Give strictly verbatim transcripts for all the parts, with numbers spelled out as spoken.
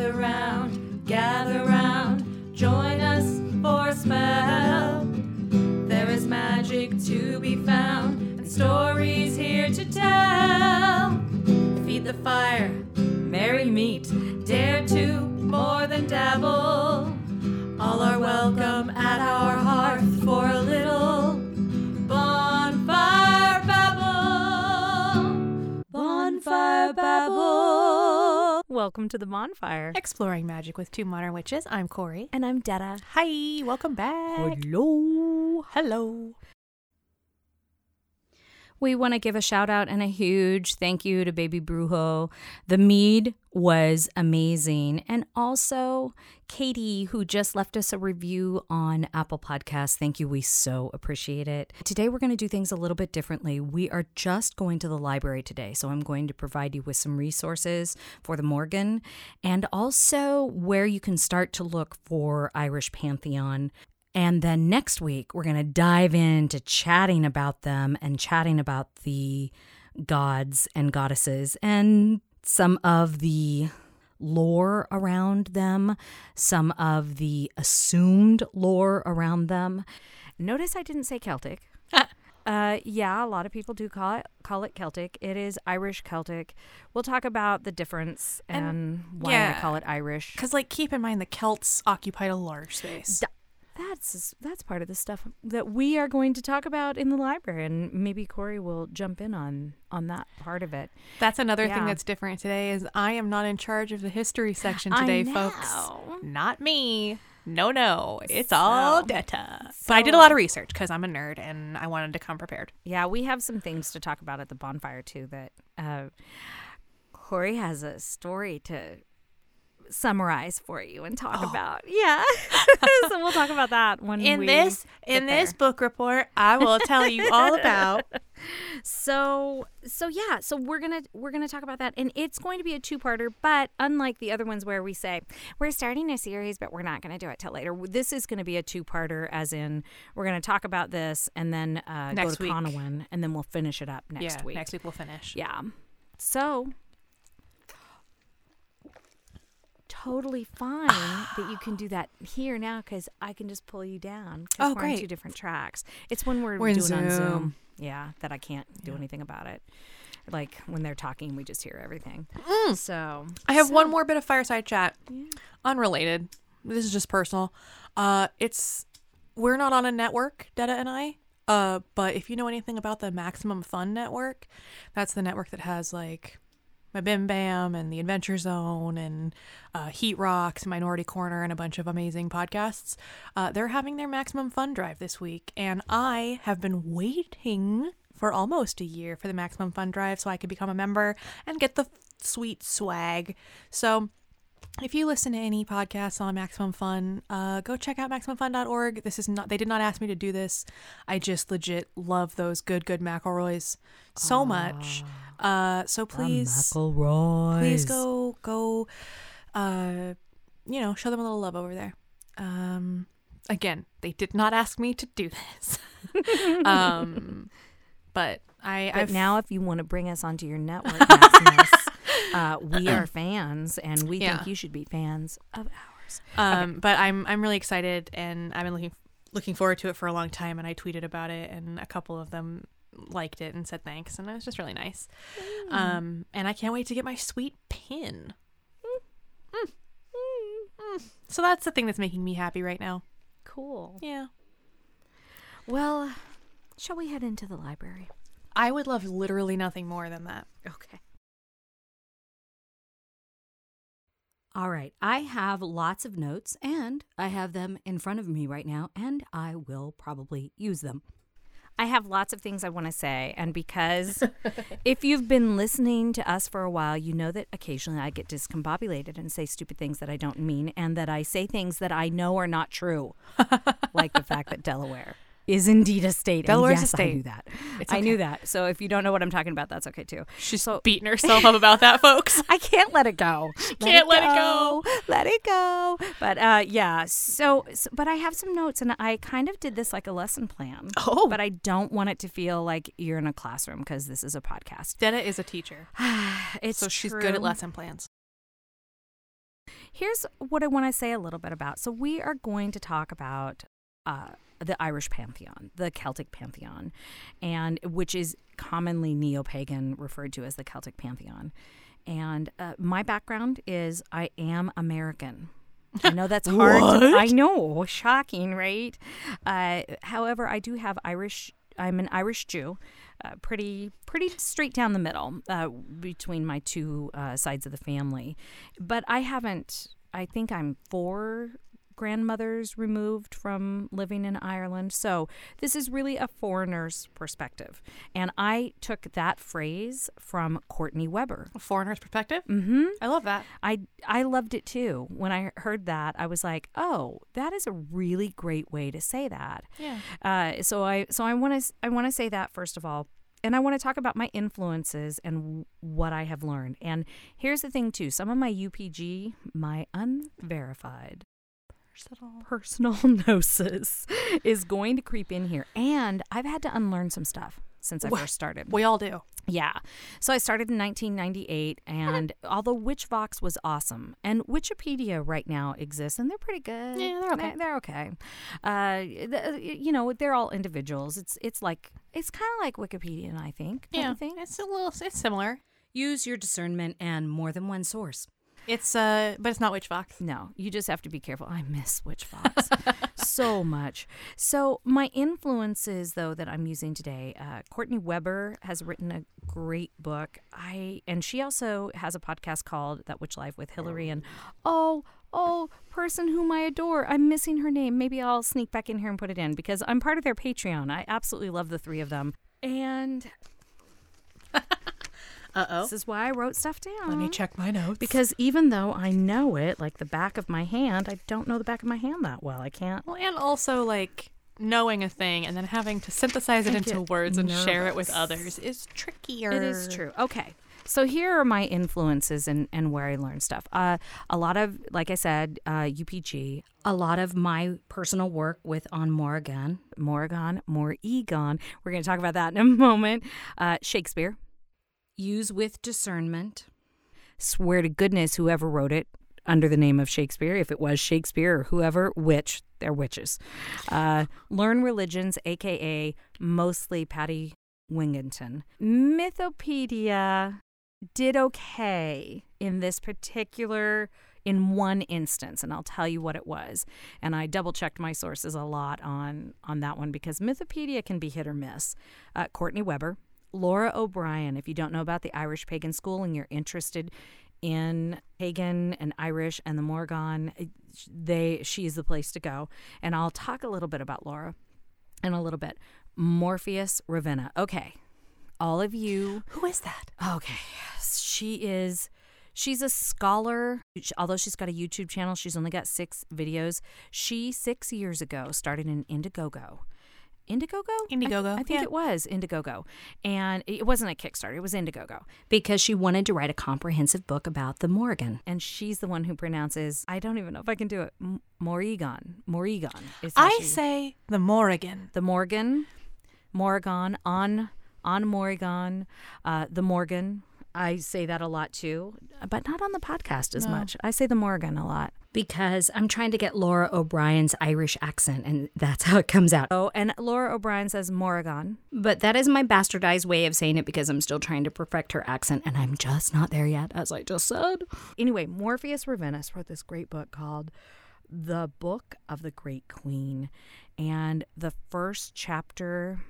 Gather round, gather round, join us for a spell. There is magic to be found, and stories here to tell. Feed the fire, merry meet, dare to more than dabble. All are welcome at our hearth for a little bonfire babble. Bonfire babble. Welcome to the bonfire. Exploring magic with two modern witches. I'm Corey. And I'm Detta. Hi, welcome back. Hello. Hello. We want to give a shout out and a huge thank you to Baby Brujo. The mead was amazing. And also Katie, who just left us a review on Apple Podcasts. Thank you. We so appreciate it. Today, we're going to do things a little bit differently. We are just going to the library today. So I'm going to provide you with some resources for the Morgan and also where you can start to look for Irish Pantheon. And then next week, we're going to dive into chatting about them and chatting about the gods and goddesses and some of the lore around them, some of the assumed lore around them. Notice I didn't say Celtic. Uh, yeah, a lot of people do call it, call it Celtic. It is Irish Celtic. We'll talk about the difference and, and why yeah. I call it Irish. Because, like, keep in mind the Celts occupied a large space. D- That's that's part of the stuff that we are going to talk about in the library, and maybe Corey will jump in on, on that part of it. That's another yeah. thing that's different today is I am not in charge of the history section today, folks. Not me. No, no. It's so, all Detta. So, but I did a lot of research because I'm a nerd and I wanted to come prepared. Yeah, we have some things to talk about at the bonfire, too, that uh, Corey has a story to summarize for you and talk oh. about. Yeah. So we'll talk about that when in we this in there. This book report I will tell you all about. So so yeah, so we're going to we're going to talk about that, and it's going to be a two-parter, but unlike the other ones where we say we're starting a series but we're not going to do it till later, this is going to be a two-parter, as in we're going to talk about this and then uh next go to Conowin, and then we'll finish it up next yeah, week. Next week we'll finish. Yeah. So totally fine that you can do that here now, because I can just pull you down. Oh, we're great. On two different tracks. It's when we're, we're doing Zoom. on Zoom. Yeah, that I can't do yeah. anything about it. Like when they're talking, we just hear everything. Mm. So I have so. one more bit of fireside chat. Yeah. Unrelated. This is just personal. Uh, it's we're not on a network, Detta and I. Uh, but if you know anything about the Maximum Fun Network, that's the network that has like My Bim Bam and The Adventure Zone and uh, Heat Rocks, Minority Corner, and a bunch of amazing podcasts. Uh, they're having their Maximum Fun Drive this week, and I have been waiting for almost a year for the Maximum Fun Drive so I could become a member and get the sweet swag. So if you listen to any podcasts on Maximum Fun, uh, go check out maximum fun dot org. This is not, they did not ask me to do this. I just legit love those good, good McElroys so Aww. much. Uh, so please, please go, go, uh, you know, show them a little love over there. Um, again, they did not ask me to do this. um, but I, but I've, now if you want to bring us onto your network, Maximus, uh, we are fans and we yeah. think you should be fans of ours. Um, okay. but I'm, I'm really excited, and I've been looking, looking forward to it for a long time, and I tweeted about it, and a couple of them liked it and said thanks, and it was just really nice. Mm. Um, and I can't wait to get my sweet pin. Mm. Mm. Mm. So that's the thing that's making me happy right now. Cool. Yeah. Well, shall we head into the library? I would love literally nothing more than that. Okay. All right. I have lots of notes, and I have them in front of me right now, and I will probably use them. I have lots of things I want to say, and because if you've been listening to us for a while, you know that occasionally I get discombobulated and say stupid things that I don't mean, and that I say things that I know are not true, like the fact that Delaware is indeed a state. Delaware's yes, a state. I knew that. Okay. I knew that. So if you don't know what I'm talking about, that's okay, too. She's so, beating herself up about that, folks. I can't let it go. Let can't it let go. it go. Let it go. But uh, yeah, so, so, but I have some notes, and I kind of did this like a lesson plan. Oh. But I don't want it to feel like you're in a classroom, because this is a podcast. Detta is a teacher. It's so she's true. good at lesson plans. here's what I want to say a little bit about. So we are going to talk about uh, the Irish Pantheon, the Celtic Pantheon, and which is commonly neo-pagan, referred to as the Celtic Pantheon. And uh, my background is I am American. I know that's hard. To, I know. Shocking, right? Uh, however, I do have Irish. I'm an Irish Jew, uh, pretty pretty straight down the middle uh, between my two uh, sides of the family. But I haven't, I think I'm four grandmothers removed from living in Ireland. So this is really a foreigner's perspective. And I took that phrase from Courtney Weber. A foreigner's perspective? Mm-hmm. I love that. I, I loved it too. When I heard that, I was like, oh, that is a really great way to say that. Yeah. Uh, so I so I want to I want to say that first of all. And I want to talk about my influences and what I have learned. And here's the thing too. Some of my U P G, my unverified personal gnosis is going to creep in here. And I've had to unlearn some stuff since I first started. We all do. Yeah. So I started in nineteen ninety-eight, and although Witch Vox was awesome, and Wikipedia right now exists, and they're pretty good. Yeah, they're okay. They're okay. Uh, the, you know, they're all individuals. It's it's like it's kind of like Wikipedia, I think. Yeah, I think it's a little it's similar. Use your discernment and more than one source. It's uh, but it's not Witch Vox. No, you just have to be careful. I miss Witch Vox so much. So my influences, though, that I'm using today, uh, Courtney Weber has written a great book. I and she also has a podcast called That Witch Life with Hillary. And oh, oh, person whom I adore. I'm missing her name. Maybe I'll sneak back in here and put it in because I'm part of their Patreon. I absolutely love the three of them. And. Uh-oh. This is why I wrote stuff down. Let me check my notes. Because even though I know it, like the back of my hand, I don't know the back of my hand that well. I can't. Well, and also like knowing a thing and then having to synthesize it I into words nervous. And share it with others is trickier. It is true. Okay. So here are my influences and, and where I learned stuff. Uh, a lot of, like I said, uh, U P G. A lot of my personal work with on Morrigan. Morrigan, Morrigan. We're going to talk about that in a moment. Uh, Shakespeare. Use with discernment. Swear to goodness, whoever wrote it under the name of Shakespeare, if it was Shakespeare or whoever, witch, they're witches. Uh, learn religions, a k a mostly Patty Wingington. Mythopedia did okay in this particular, in one instance, and I'll tell you what it was. And I double-checked my sources a lot on, on that one because Mythopedia can be hit or miss. Uh, Courtney Weber. Laura O'Brien, if you don't know about the Irish Pagan School and you're interested in pagan and Irish and the Morgan, they she is the place to go. And I'll talk a little bit about Laura in a little bit. Morpheus Ravenna. Okay. All of you. Who is that? Okay. She is... She's a scholar, although she's got a YouTube channel. She's only got six videos. She, six years ago, started an Indiegogo. Indiegogo? Indiegogo. I, th- I think yeah. It was Indiegogo. And it wasn't a Kickstarter. It was Indiegogo. Because she wanted to write a comprehensive book about the Morgan. And she's the one who pronounces, I don't even know if I can do it, M- Morrigan. Morrigan. I she, say the Morrigan. The Morgan. Morrigan. On, on Morrigan. Uh, the Morgan. I say that a lot too, but not on the podcast as no. much. I say the Morgan a lot. Because I'm trying to get Laura O'Brien's Irish accent, and that's how it comes out. Oh, and Laura O'Brien says Morrigan. But that is my bastardized way of saying it because I'm still trying to perfect her accent, and I'm just not there yet, as I just said. Anyway, Morpheus Ravenna wrote this great book called The Book of the Great Queen. And the first chapter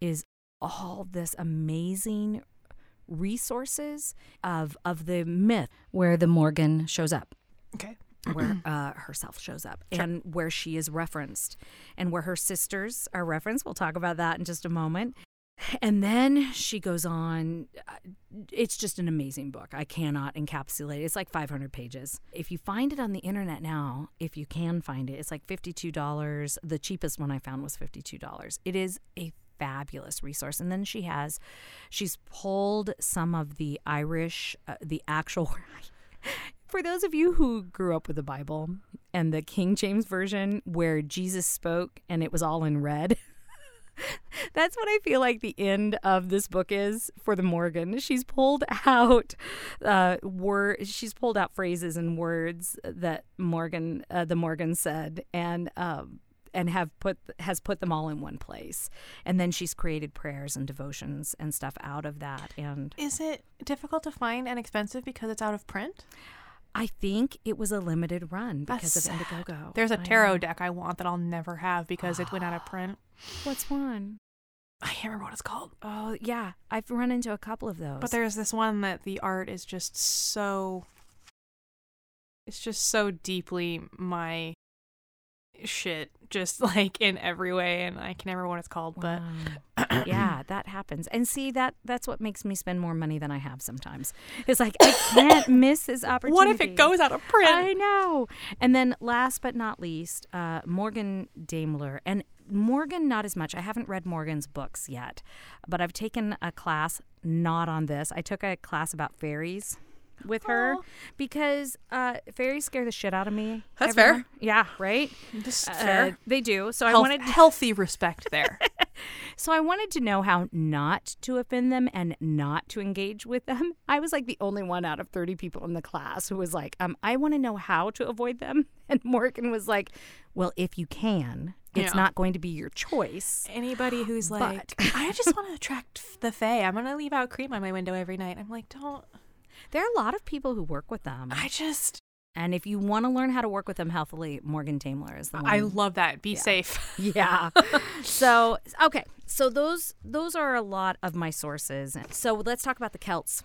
is all this amazing resources of, of the myth where the Morgan shows up. Okay. Where uh, herself shows up sure. and where she is referenced and where her sisters are referenced. We'll talk about that in just a moment. And then she goes on. It's just an amazing book. I cannot encapsulate it. It's like five hundred pages. If you find it on the internet now, if you can find it, it's like fifty-two dollars. The cheapest one I found was fifty-two dollars. It is a fabulous resource. And then she has, she's pulled some of the Irish, uh, the actual... For those of you who grew up with the Bible and the King James Version where Jesus spoke and it was all in red, That's what I feel like the end of this book is for the Morgan. She's pulled out uh, wor- She's pulled out phrases and words that Morgan, uh, the Morgan said, and um, and have put has put them all in one place. And then she's created prayers and devotions and stuff out of that. And is it difficult to find and expensive because it's out of print? I think it was a limited run because That's of Indiegogo. There's a tarot I deck I want that I'll never have because it went out of print. What's one? I can't remember what it's called. Oh, yeah. I've run into a couple of those. But there's this one that the art is just so... It's just so deeply my shit, just like in every way, and I can never remember what it's called, wow. But yeah, that happens. And see, that that's what makes me spend more money than I have sometimes. It's like, I can't miss this opportunity. What if it goes out of print? I know. And then last but not least, uh, Morgan Daimler. And Morgan, not as much. I haven't read Morgan's books yet, but I've taken a class not on this. I took a class about fairies with her. Aww. Because uh, fairies scare the shit out of me. That's everyone. Fair. Yeah, right? That's uh, fair. They do. So Health, I wanted healthy respect there. So I wanted to know how not to offend them and not to engage with them. I was like the only one out of thirty people in the class who was like, um, I want to know how to avoid them. And Morgan was like, well, if you can, it's yeah. not going to be your choice. Anybody who's like, but... I just want to attract the fae. I'm going to leave out cream on my window every night. I'm like, don't. There are a lot of people who work with them. I just... And if you want to learn how to work with them healthily, Morgan Daimler is the one. I love that. Be yeah. safe. Yeah. So, okay. So those those are a lot of my sources. So let's talk about the Celts.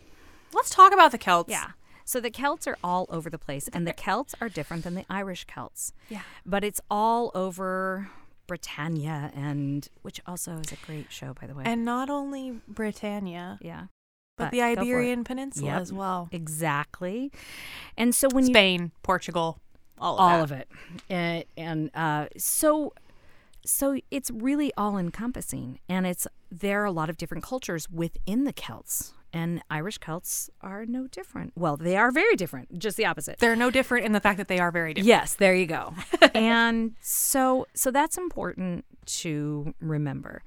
Let's talk about the Celts. Yeah. So the Celts are all over the place. And the Celts are different than the Irish Celts. Yeah. But it's all over... Britannia, and which also is a great show, by the way. And not only Britannia, yeah, but, but the Iberian Peninsula yep. as well. Exactly. And so when Spain, you, Portugal, all of all that. of it, and, and uh, so so it's really all encompassing, and it's there are a lot of different cultures within the Celts. And Irish Celts are no different. Well, they are very different, just the opposite. They're no different in the fact that they are very different. Yes, there you go. And so so that's important to remember.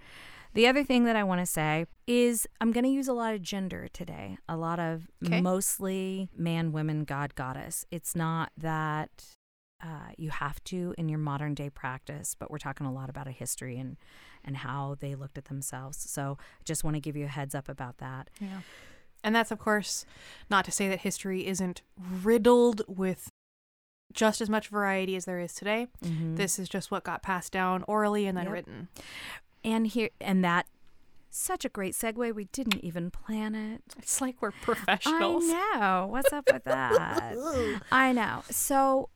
The other thing that I want to say is I'm going to use a lot of gender today, a lot of okay. mostly man, woman, god, goddess. It's not that uh, you have to in your modern day practice, but we're talking a lot about a history and and how they looked at themselves. So I just want to give you a heads up about that. Yeah. And that's, of course, not to say that history isn't riddled with just as much variety as there is today. Mm-hmm. This is just what got passed down orally and then yep. written. And here, and that, such a great segue. We didn't even plan it. It's like we're professionals. I know. What's up with that? I know. So...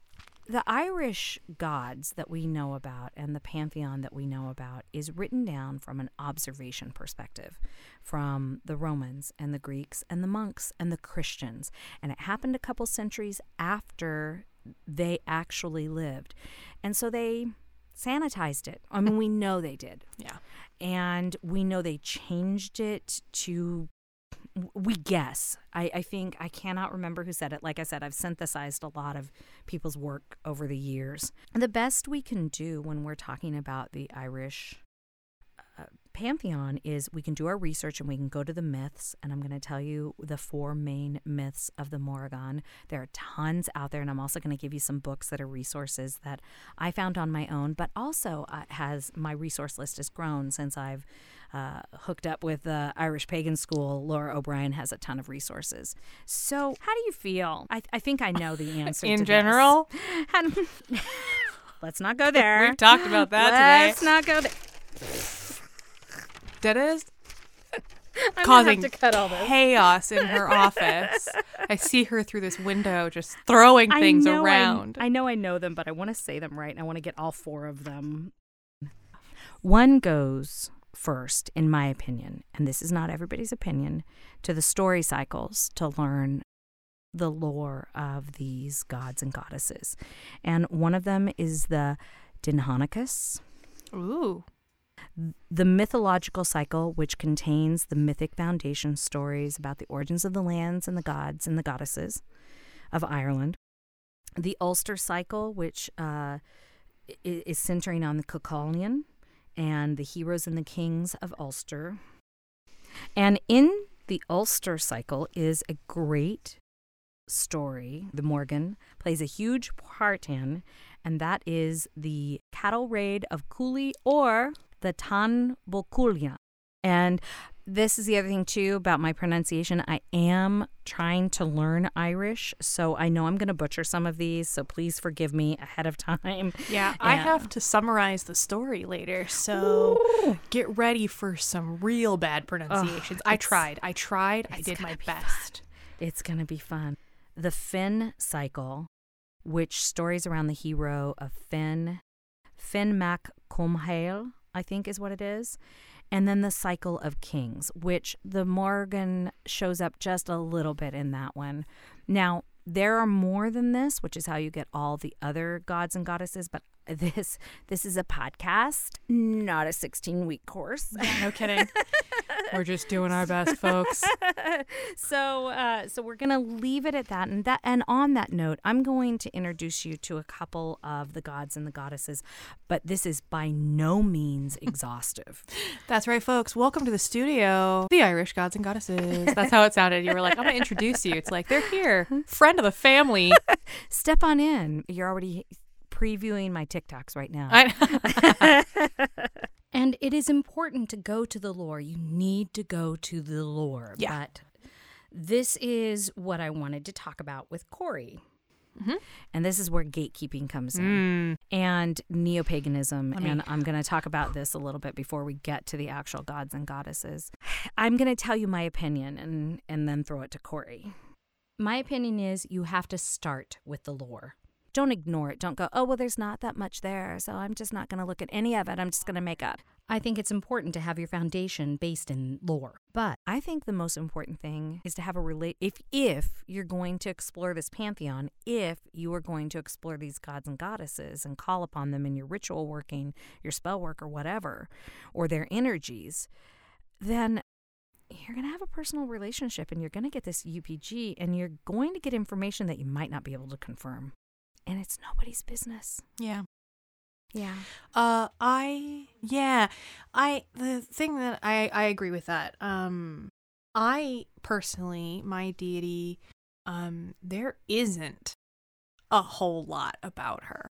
The Irish gods that we know about and the pantheon that we know about is written down from an observation perspective from the Romans and the Greeks and the monks and the Christians. And it happened a couple centuries after they actually lived. And so they sanitized it. I mean, we know they did. Yeah. And we know they changed it to... We guess. I, I think, I cannot remember who said it. Like I said, I've synthesized a lot of people's work over the years. And the best we can do when we're talking about the Irish uh, pantheon is we can do our research and we can go to the myths. And I'm going to tell you the four main myths of the Morrigan. There are tons out there. And I'm also going to give you some books that are resources that I found on my own. But also uh, has my resource list has grown since I've Uh, hooked up with the uh, Irish Pagan School. Laura O'Brien has a ton of resources. So how do you feel? I, th- I think I know the answer in to general. This. How do- Let's not go there. We've talked about that Let's today. Let's not go there. Detta is causing to cut all this. chaos in her office. I see her through this window just throwing things I around. I, I know I know them, but I want to say them right, and I want to get all four of them. One goes... First, in my opinion, and this is not everybody's opinion, to the story cycles to learn the lore of these gods and goddesses. And one of them is the Dinhonicus. Ooh. The mythological cycle, which contains the mythic foundation stories about the origins of the lands and the gods and the goddesses of Ireland. The Ulster cycle, which uh, is centering on the Cuchulainn. and The Heroes and the Kings of Ulster. And in the Ulster cycle is a great story the Morgan plays a huge part in, and that is the cattle raid of Cooley, or the Tan Boculia. And this is the other thing, too, about my pronunciation. I am trying to learn Irish, so I know I'm going to butcher some of these, so please forgive me ahead of time. Yeah, yeah. I have to summarize the story later, so Ooh. Get ready for some real bad pronunciations. Oh, I tried. I tried. I did my best. Fun. It's going to be fun. The Finn cycle, which stories around the hero of Finn, Finn Mac Comhail, I think is what it is. And then the cycle of kings, which the Morgan shows up just a little bit in that one. Now, there are more than this, which is how you get all the other gods and goddesses. But this this is a podcast, not a sixteen-week course. Yeah, no kidding. We're just doing our best, folks. So uh, so we're going to leave it at that. And that. And on that note, I'm going to introduce you to a couple of the gods and the goddesses. But this is by no means exhaustive. That's right, folks. Welcome to the studio. The Irish gods and goddesses. That's how it sounded. You were like, I'm going to introduce you. It's like, they're here. Friend of the family. Step on in. You're already previewing my TikToks right now. I know. And it is important to go to the lore. You need to go to the lore. Yeah. But this is what I wanted to talk about with Corey. Mm-hmm. And this is where gatekeeping comes in. Mm. And neopaganism. I mean, and I'm going to talk about this a little bit before we get to the actual gods and goddesses. I'm going to tell you my opinion and, and then throw it to Corey. My opinion is you have to start with the lore. Don't ignore it. Don't go, oh, well, there's not that much there, so I'm just not going to look at any of it. I'm just going to make up. I think it's important to have your foundation based in lore. But I think the most important thing is to have a relate. If, if you're going to explore this pantheon, if you are going to explore these gods and goddesses and call upon them in your ritual working, your spell work or whatever, or their energies, then you're going to have a personal relationship and you're going to get this U P G and you're going to get information that you might not be able to confirm. And it's nobody's business. Yeah. Yeah. Uh, I, yeah. I, the thing that I, I agree with that. Um, I personally, my deity, um, there isn't a whole lot about her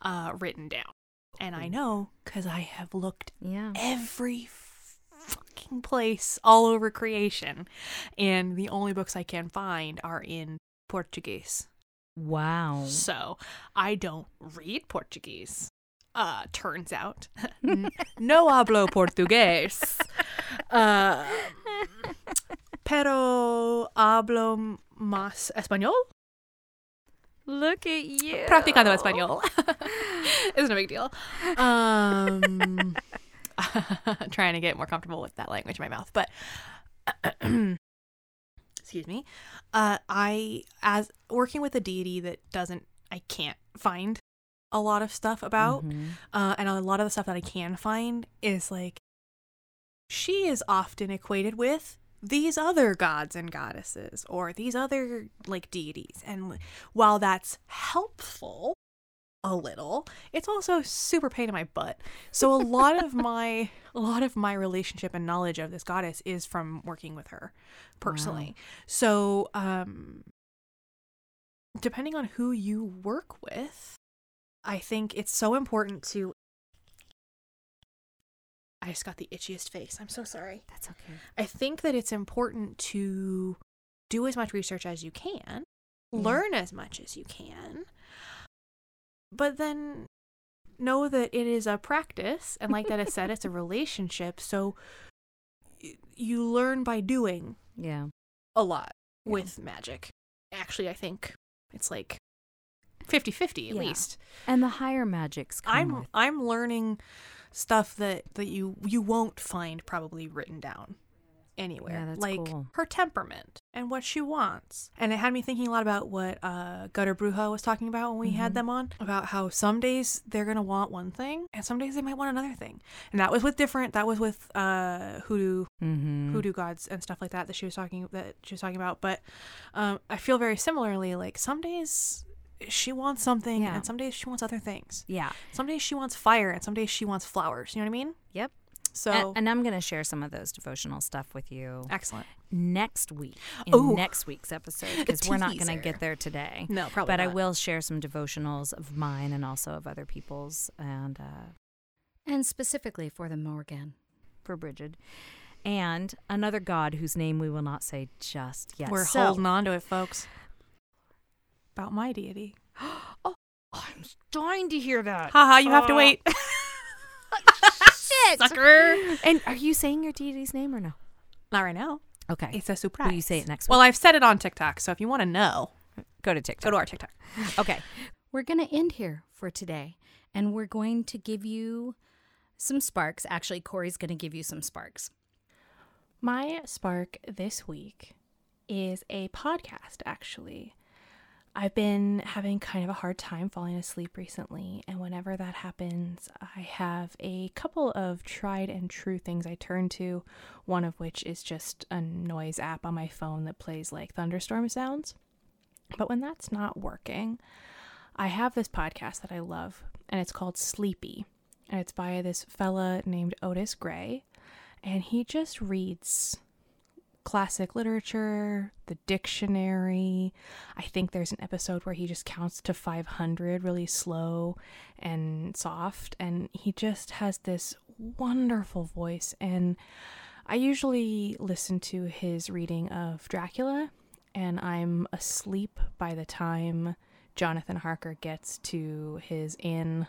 uh, written down. And I know because I have looked yeah. every fucking place all over creation. And the only books I can find are in Portuguese. Wow. So I don't read Portuguese. Uh, turns out. No hablo portugués. Uh, pero hablo más español. Look at you. Practicando español. Isn't a big deal. Um, trying to get more comfortable with that language in my mouth. But... Excuse me. Uh, I, as working with a deity that doesn't, I can't find a lot of stuff about. Mm-hmm. Uh, and a lot of the stuff that I can find is like, she is often equated with these other gods and goddesses or these other like deities. And while that's helpful a little, it's also super pain in my butt. So a lot of my, a lot of my relationship and knowledge of this goddess is from working with her personally. Wow. So, um, depending on who you work with, I think it's so important to, I just got the itchiest face. I'm so sorry. That's okay. I think that it's important to do as much research as you can, yeah. learn as much as you can, but then know that it is a practice. And like Detta said, it's a relationship. So you learn by doing yeah, a lot yeah. with magic. Actually, I think it's like fifty-fifty at yeah. least. And the higher magics come I'm, with. I'm learning stuff that, that you, you won't find probably written down anywhere. Yeah, that's like cool. Her temperament and what she wants. And it had me thinking a lot about what uh Gutter Brujo was talking about when we mm-hmm. had them on, about how some days they're gonna want one thing and some days they might want another thing. And that was with different that was with uh hoodoo mm-hmm. hoodoo gods and stuff like that that she was talking that she was talking about. But um I feel very similarly, like some days she wants something, yeah. and some days she wants other things. Yeah. Some days she wants fire, and some days she wants flowers. You know what I mean? Yep. So, and, and I'm going to share some of those devotional stuff with you. Excellent. Next week, in Ooh, next week's episode, because we're not going to get there today. No, probably but not. But I will share some devotionals of mine and also of other people's, and uh, and specifically for the Morgan, for Bridget, and another god whose name we will not say just yet. We're so, holding on to it, folks. About my deity. Oh, I'm dying to hear that. Haha, you uh, have to wait. Sucker. And are you saying your deity's name or no? Not right now. Okay. It's a surprise. Will you say it next week? Well, I've said it on TikTok, so if you want to know, go to TikTok. Go to our TikTok. Okay. We're going to end here for today, and we're going to give you some sparks. Actually, Corey's going to give you some sparks. My spark this week is a podcast, actually. I've been having kind of a hard time falling asleep recently, and whenever that happens, I have a couple of tried and true things I turn to, one of which is just a noise app on my phone that plays like thunderstorm sounds. But when that's not working, I have this podcast that I love, and it's called Sleepy, and it's by this fella named Otis Gray, and he just reads classic literature, the dictionary. I think there's an episode where he just counts to five hundred really slow and soft, and he just has this wonderful voice. And I usually listen to his reading of Dracula, and I'm asleep by the time Jonathan Harker gets to his inn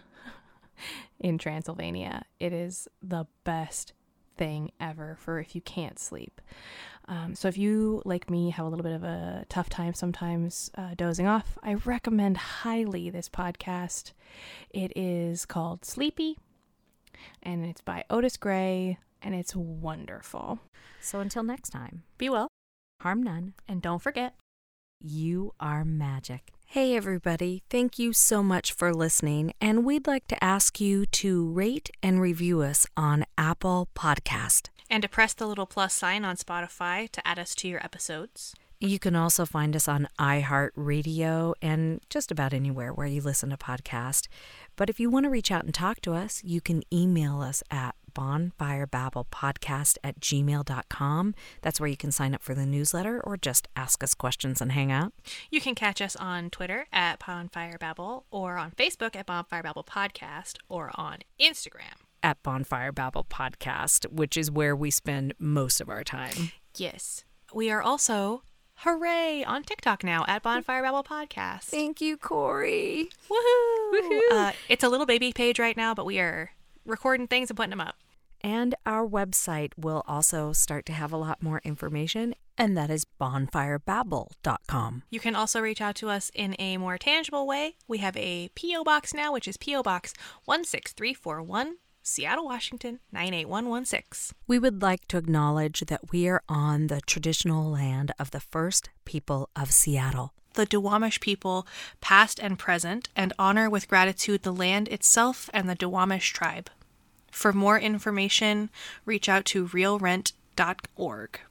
in Transylvania. It is the best thing ever for if you can't sleep. Um, so if you, like me, have a little bit of a tough time sometimes uh, dozing off, I recommend highly this podcast. It is called Sleepy, and it's by Otis Gray, and it's wonderful. So until next time, be well, harm none, and don't forget, you are magic. Hey everybody, thank you so much for listening, and we'd like to ask you to rate and review us on Apple Podcasts. And to press the little plus sign on Spotify to add us to your episodes. You can also find us on iHeartRadio and just about anywhere where you listen to podcasts. But if you want to reach out and talk to us, you can email us at bonfirebabblepodcast at gmail dot com. That's where you can sign up for the newsletter or just ask us questions and hang out. You can catch us on Twitter at bonfirebabble, or on Facebook at bonfirebabblepodcast, or on Instagram at bonfirebabblepodcast, which is where we spend most of our time. Yes. We are also, hooray, on TikTok now at Bonfire Babble Podcast. Thank you, Corey. Woohoo! Woohoo. Uh, it's a little baby page right now, but we are recording things and putting them up. And our website will also start to have a lot more information, and that is bonfire babble dot com. You can also reach out to us in a more tangible way. We have a P O box now, which is P O Box one six three four one. Seattle, Washington, nine eight one one six. We would like to acknowledge that we are on the traditional land of the first people of Seattle, the Duwamish people, past and present, and honor with gratitude the land itself and the Duwamish tribe. For more information, reach out to real rent dot org.